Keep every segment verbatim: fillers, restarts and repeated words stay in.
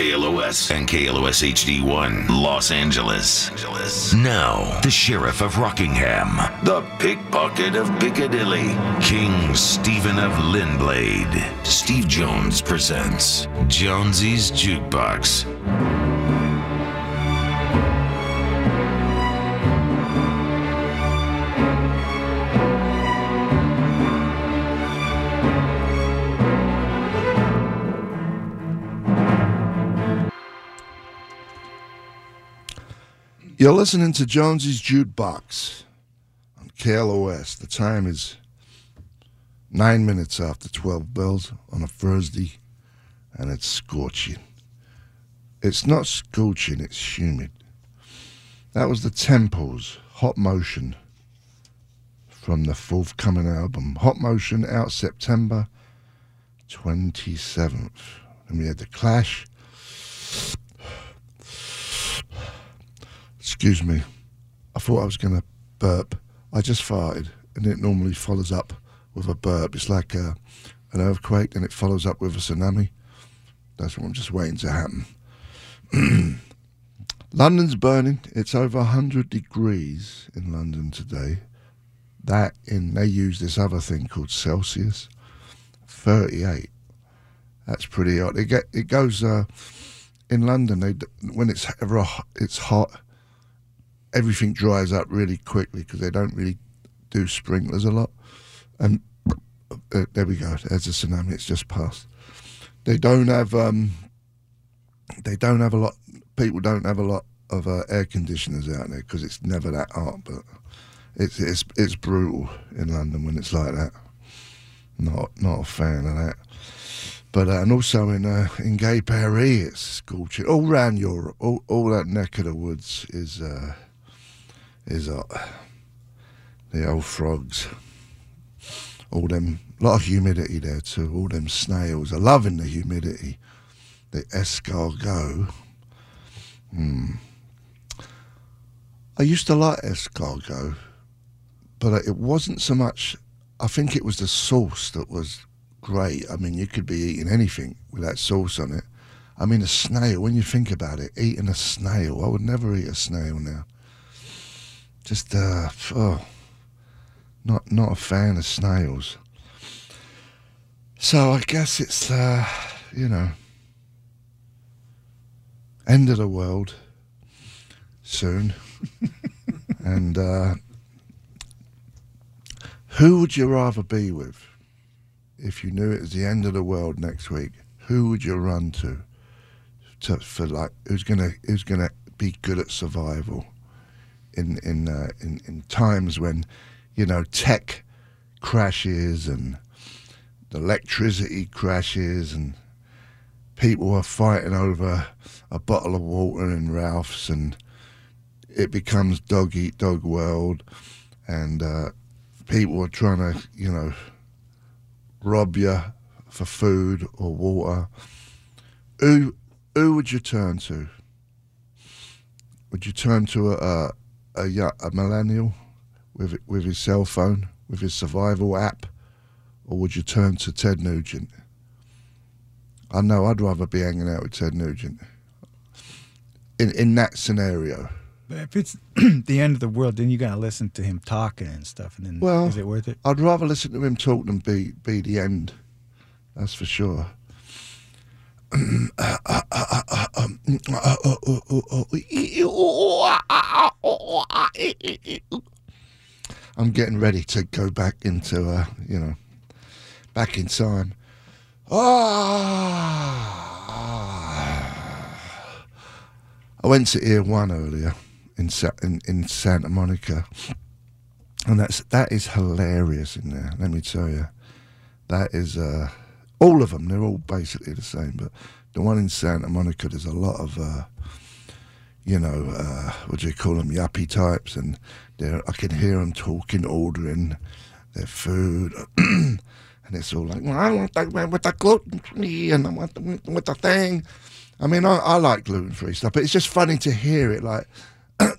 K L O S and K L O S H D one, Los Angeles. Angeles. Now, the Sheriff of Rockingham, the Pickpocket of Piccadilly, King Stephen of Lindblade. Steve Jones presents Jonesy's Jukebox. You're listening to Jonesy's Jukebox on K L O S. The time is nine minutes after twelve bells on a Thursday, and it's scorching. It's not scorching, it's humid. That was the Temples, Hot Motion, from the forthcoming album. Hot Motion, out September twenty-seventh. And we had the Clash. Excuse me, I thought I was going to burp. I just farted, and it normally follows up with a burp. It's like a, an earthquake, and it follows up with a tsunami. That's what I'm just waiting to happen. London's burning. It's over one hundred degrees in London today. That in they use this other thing called Celsius, thirty-eight. That's pretty hot. It get it goes uh, in London. They when it's ever it's hot. Everything dries up really quickly because they don't really do sprinklers a lot. And uh, there we go. There's a tsunami. It's just passed. They don't have. Um, they don't have a lot. People don't have a lot of uh, air conditioners out there because it's never that hot. But it's it's it's brutal in London when it's like that. Not not a fan of that. But uh, and also in uh, in Gay Paris, it's scorching all round Europe. All all that neck of the woods is. Uh, Is uh, the old frogs, all them, a lot of humidity there too, all them snails are loving the humidity, the escargot. Mm. I used to like escargot, but it wasn't so much, I think it was the sauce that was great. I mean, you could be eating anything with that sauce on it. I mean, a snail, when you think about it, eating a snail, I would never eat a snail now. Just, uh, oh, not not a fan of snails. So I guess it's, uh, you know, end of the world soon. And uh, who would you rather be with if you knew it was the end of the world next week? Who would you run to, to for like who's gonna who's gonna be good at survival? In in, uh, in in times when, you know, tech crashes and the electricity crashes and people are fighting over a bottle of water in Ralph's and it becomes dog eat dog world and uh, people are trying to, you know, rob you for food or water. Who who would you turn to? Would you turn to a, a A, a millennial with with his cell phone, with his survival app, or would you turn to Ted Nugent? I know I'd rather be hanging out with Ted Nugent. In in that scenario, but if it's the end of the world, then you gotta listen to him talking and stuff. And then, well, is it worth it? I'd rather listen to him talk than be be the end. That's for sure. I'm getting ready to go back into, uh, you know, back in time. Ah, I went to Ear One earlier in Sa in, in Santa Monica, and that's that is hilarious in there. Let me tell you, that is uh. All of them, they're all basically the same, but the one in Santa Monica, there's a lot of, uh, you know, uh, what do you call them, yuppie types, and I can hear them talking, ordering their food, and it's all like, well, I want that man with the gluten-free, and I want the, with the thing. I mean, I, I like gluten-free stuff, but it's just funny to hear it, like,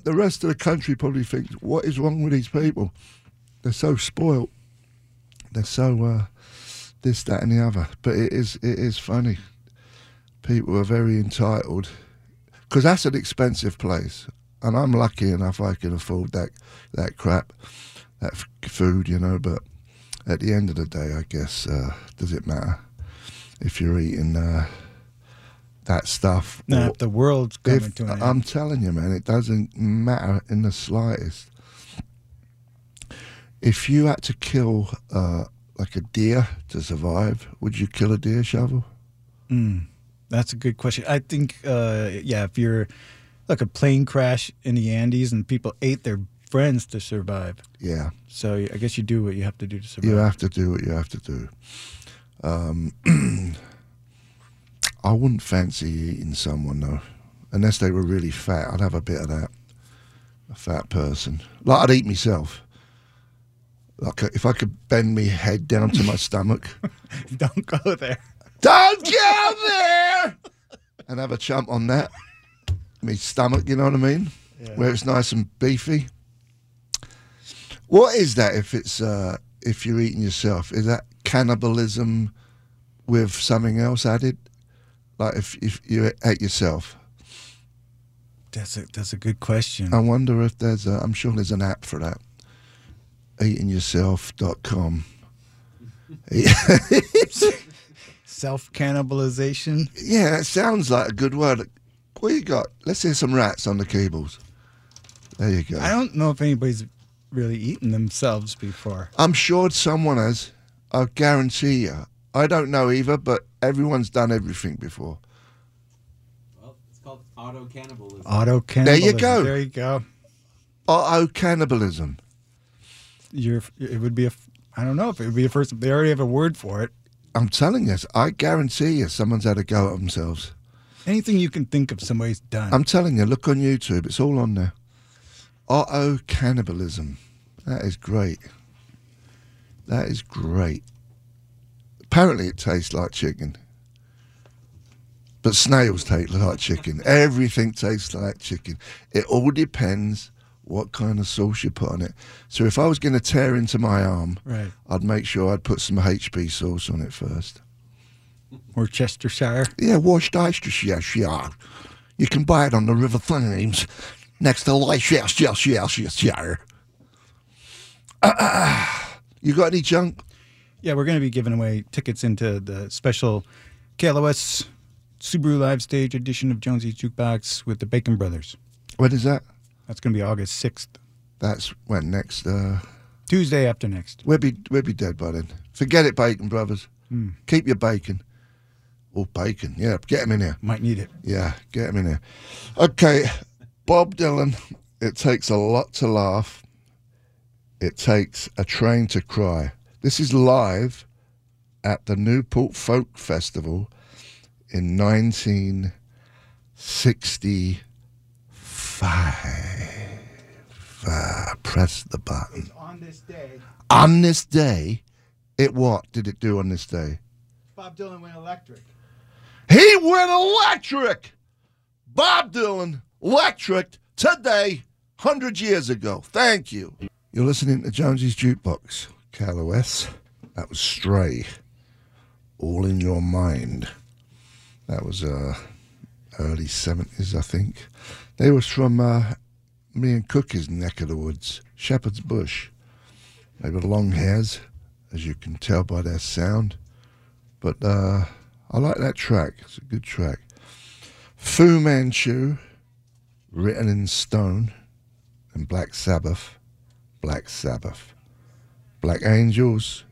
the rest of the country probably thinks, what is wrong with these people? They're so spoiled. They're so... Uh, this, that, and the other, but it is it is funny. people are very entitled, because that's an expensive place, and I'm lucky enough I can afford that that crap, that f food, you know. But at the end of the day, I guess, uh, does it matter if you're eating uh, that stuff? No, the world's coming if, to an end. I'm telling you, man, it doesn't matter in the slightest. If you had to kill uh, like a deer to survive, would you kill a deer, Shovel? Mm, that's a good question. I think, uh, yeah, if you're like a plane crash in the Andes and people ate their friends to survive. Yeah. So I guess you do what you have to do to survive. You have to do what you have to do. Um, I wouldn't fancy eating someone, though, unless they were really fat. I'd have a bit of that, a fat person. Like, I'd eat myself. Like, if I could bend my head down to my stomach. Don't go there. Don't go there! And have a chump on that. Me stomach, you know what I mean? Yeah. Where it's nice and beefy. What is that if it's uh, if you're eating yourself? Is that cannibalism with something else added? Like if, if you ate yourself? That's a, that's a good question. I wonder if there's a... I'm sure there's an app for that. eating yourself dot com. Self-cannibalization? Yeah, that sounds like a good word. What you got? Let's hear some rats on the cables. There you go. I don't know if anybody's really eaten themselves before. I'm sure someone has. I guarantee you. I don't know either, but everyone's done everything before. Well, it's called auto-cannibalism. Auto-cannibalism. There you go. There you go. Auto-cannibalism. You're, it would be a, I don't know if it would be a first, they already have a word for it. I'm telling you, I guarantee you someone's had a go at themselves. Anything you can think of somebody's done. I'm telling you, look on YouTube, it's all on there. Auto cannibalism. That is great. That is great. Apparently it tastes like chicken. But snails taste like chicken. Everything tastes like chicken. It all depends what kind of sauce you put on it. So if I was going to tear into my arm, right, I'd make sure I'd put some H P sauce on it first. Worcestershire? Yeah, Worcestershire. You can buy it on the River Thames next to Leicestershire. Uh, uh, you got any junk? Yeah, we're going to be giving away tickets into the special K L O S Subaru Live Stage edition of Jonesy's Jukebox with the Bacon Brothers. What is that? That's going to be August sixth. That's when? Next? Uh... Tuesday after next. We'll be, we'll be dead by then. Forget it, Bacon Brothers. Mm. Keep your bacon. Or bacon. Yeah, get him in here. Might need it. Yeah, get him in here. Okay, Bob Dylan, It Takes a Lot to Laugh. It Takes a Train to Cry. This is live at the Newport Folk Festival in nineteen sixty-five. Five. Uh, press the button. It's on this day. On this day? It what did it do on this day? Bob Dylan went electric. He went electric! Bob Dylan, electric, today, one hundred years ago. Thank you. You're listening to Jonesy's Jukebox, K L O S. That was Stray. All in Your Mind. That was uh, early seventies, I think. They was from uh, me and Cookie's neck of the woods, Shepherd's Bush. They were long hairs, as you can tell by their sound. But uh, I like that track. It's a good track. Fu Manchu, Written in Stone, and Black Sabbath, Black Sabbath. Black Angels,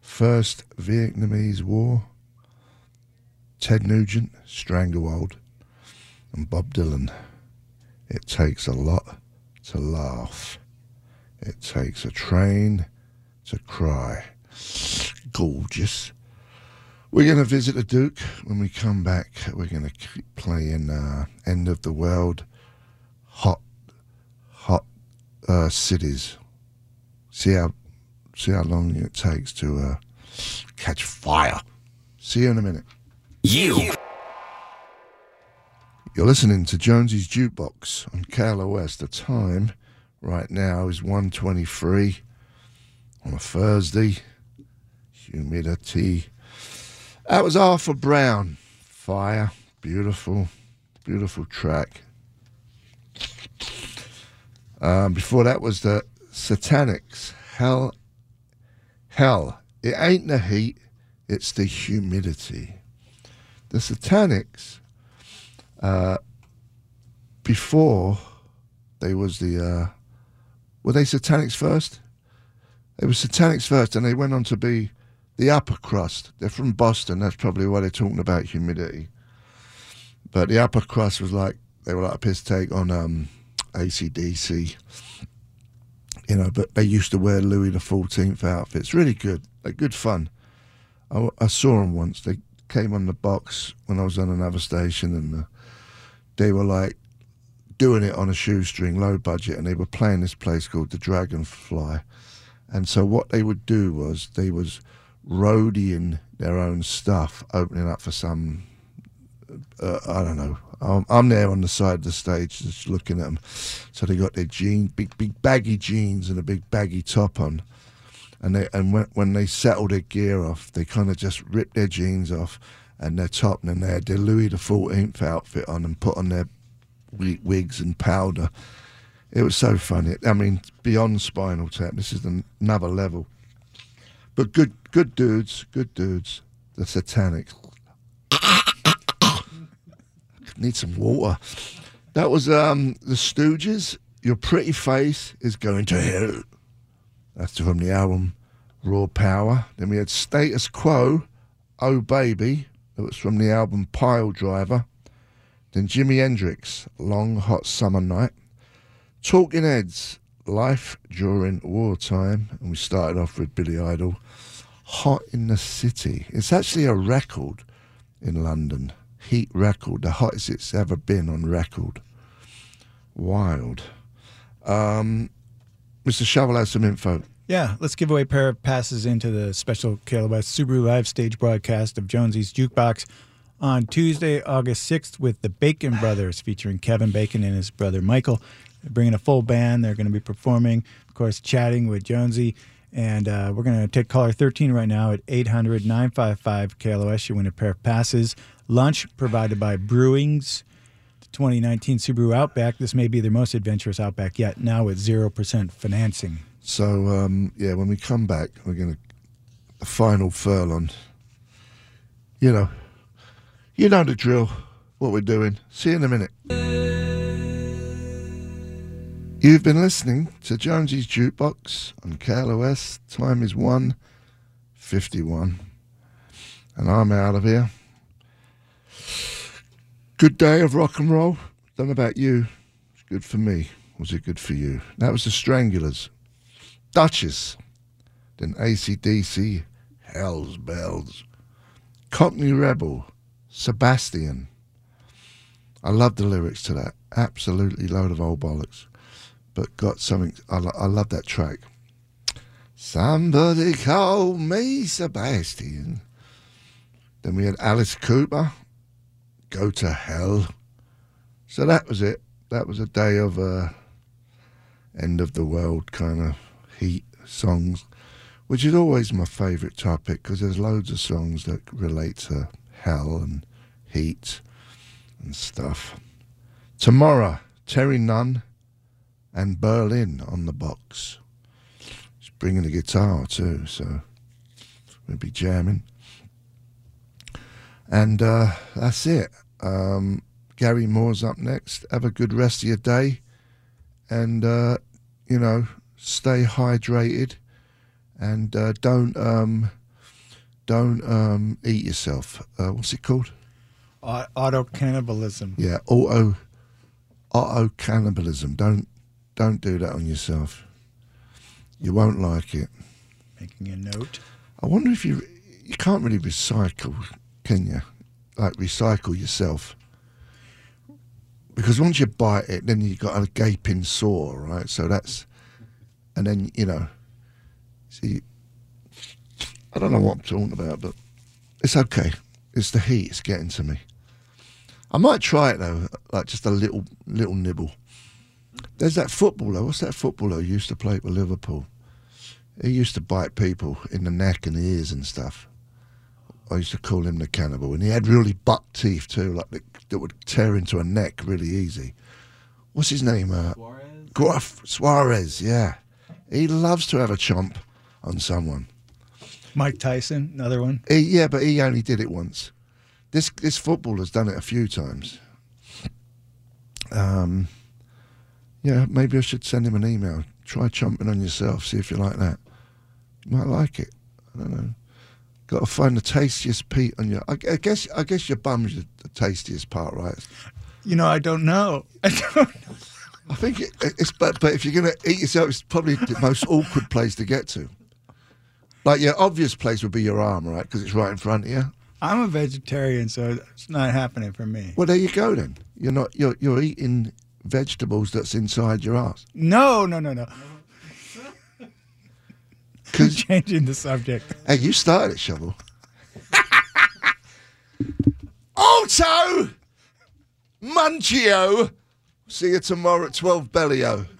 First Vietnamese War, Ted Nugent, Stranglehold, and Bob Dylan. It takes a lot to laugh. It takes a train to cry. Gorgeous. We're going to visit the Duke. When we come back, we're going to keep playing uh, End of the World, Hot, Hot uh, Cities. See how, see how long it takes to uh, catch fire. See you in a minute. You. You're listening to Jonesy's Jukebox on K L O S. The time right now is one twenty-three on a Thursday. Humidity. That was Arthur Brown. Fire. Beautiful, beautiful track. Um, before that was the Satanics. Hell, hell, it ain't the heat, it's the humidity. The Satanics, uh, before they was the, uh, were they Satanics first? They were Satanics first, and they went on to be the Upper Crust. They're from Boston, that's probably why they're talking about humidity. But the Upper Crust was like, they were like a piss take on um, A C D C. You know, but they used to wear Louis the Fourteenth outfits. Really good, like good fun. I, I saw them once. They came on the box when I was on another station, and uh, they were like doing it on a shoestring, low budget, and they were playing this place called the Dragonfly. And so what they would do was they was roadieing their own stuff, opening up for some, uh, I don't know. I'm, I'm there on the side of the stage just looking at them. So they got their jeans, big, big baggy jeans and a big baggy top on. And they and when, when they settled their gear off, they kind of just ripped their jeans off and their top, and then they had their Louis the Fourteenth outfit on and put on their wigs and powder. It was so funny. I mean, beyond Spinal Tap, this is another level. But good, good dudes, good dudes. The Satanics. Need some water. That was um, the Stooges. Your pretty face is going to hell. That's from the album Raw Power. Then we had Status Quo, Oh Baby. That was from the album Pile Driver. Then Jimi Hendrix, Long Hot Summer Night. Talking Heads, Life During Wartime. And we started off with Billy Idol, Hot in the City. It's actually a record in London. Heat record, the hottest it's ever been on record. Wild. Um, Mister Shovel has some info. Yeah, let's give away a pair of passes into the special K L O S Subaru live stage broadcast of Jonesy's Jukebox on Tuesday, August sixth with the Bacon Brothers, featuring Kevin Bacon and his brother Michael. They're bringing a full band. They're going to be performing, of course, chatting with Jonesy. And uh, we're going to take caller thirteen right now at eight hundred, nine five five, K L O S. You win a pair of passes. Lunch provided by Brewings, the twenty nineteen Subaru Outback. This may be their most adventurous Outback yet, now with zero percent financing. So, um, yeah, when we come back, we're going to a final furlong. You know, you know the drill, what we're doing. See you in a minute. You've been listening to Jonesy's Jukebox on K L O S. Time is one fifty-one, and I'm out of here. Good day of rock and roll. Don't know about you. It's good for me. Was it good for you? That was the Stranglers. Duchess. Then A C D C. Hell's Bells. Cockney Rebel. Sebastian. I love the lyrics to that. Absolutely load of old bollocks. But got something. I, lo I love that track. Somebody call me Sebastian. Then we had Alice Cooper. Go to hell. So that was it. That was a day of uh, end of the world kind of heat songs, which is always my favourite topic because there's loads of songs that relate to hell and heat and stuff. Tomorrow, Terry Nunn and Berlin on the box. She's bringing the guitar too, so we'll be jamming. And uh, that's it. Um, Gary Moore's up next. Have a good rest of your day. And, uh, you know, stay hydrated. And uh, don't um, don't um, eat yourself. Uh, what's it called? Auto-cannibalism. Yeah, auto, auto-cannibalism. Don't, don't do that on yourself. You won't like it. Making a note. I wonder if you... You can't really recycle... Can you, like, recycle yourself? Because once you bite it, then you've got a gaping sore, right? So that's, and then, you know, see, I don't know what I'm talking about, but it's okay. It's the heat, it's getting to me. I might try it though, like just a little little nibble. There's that footballer, what's that footballer who used to play for Liverpool? He used to bite people in the neck and the ears and stuff. I used to call him the cannibal, and he had really buck teeth too, like the, that would tear into a neck really easy. What's his name? Uh, Suarez. Suarez, yeah. He loves to have a chomp on someone. Mike Tyson, another one. He, yeah, but he only did it once. This this footballer's done it a few times. Um, yeah, maybe I should send him an email. Try chomping on yourself, see if you like that. You might like it. I don't know. Got to find the tastiest peat on your. I, I guess I guess your bum's the tastiest part, right? You know, I don't know. I don't know. I think it, it's but but if you're gonna eat yourself, it's probably the most awkward place to get to. Like your obvious place would be your arm, right? Because it's right in front of you. I'm a vegetarian, so it's not happening for me. Well, there you go then. You're not. You're you're eating vegetables that's inside your ass. No, no, no, no. Changing the subject. Hey, you started it, Shovel. Alto Manchio. See you tomorrow at twelve, Bellio.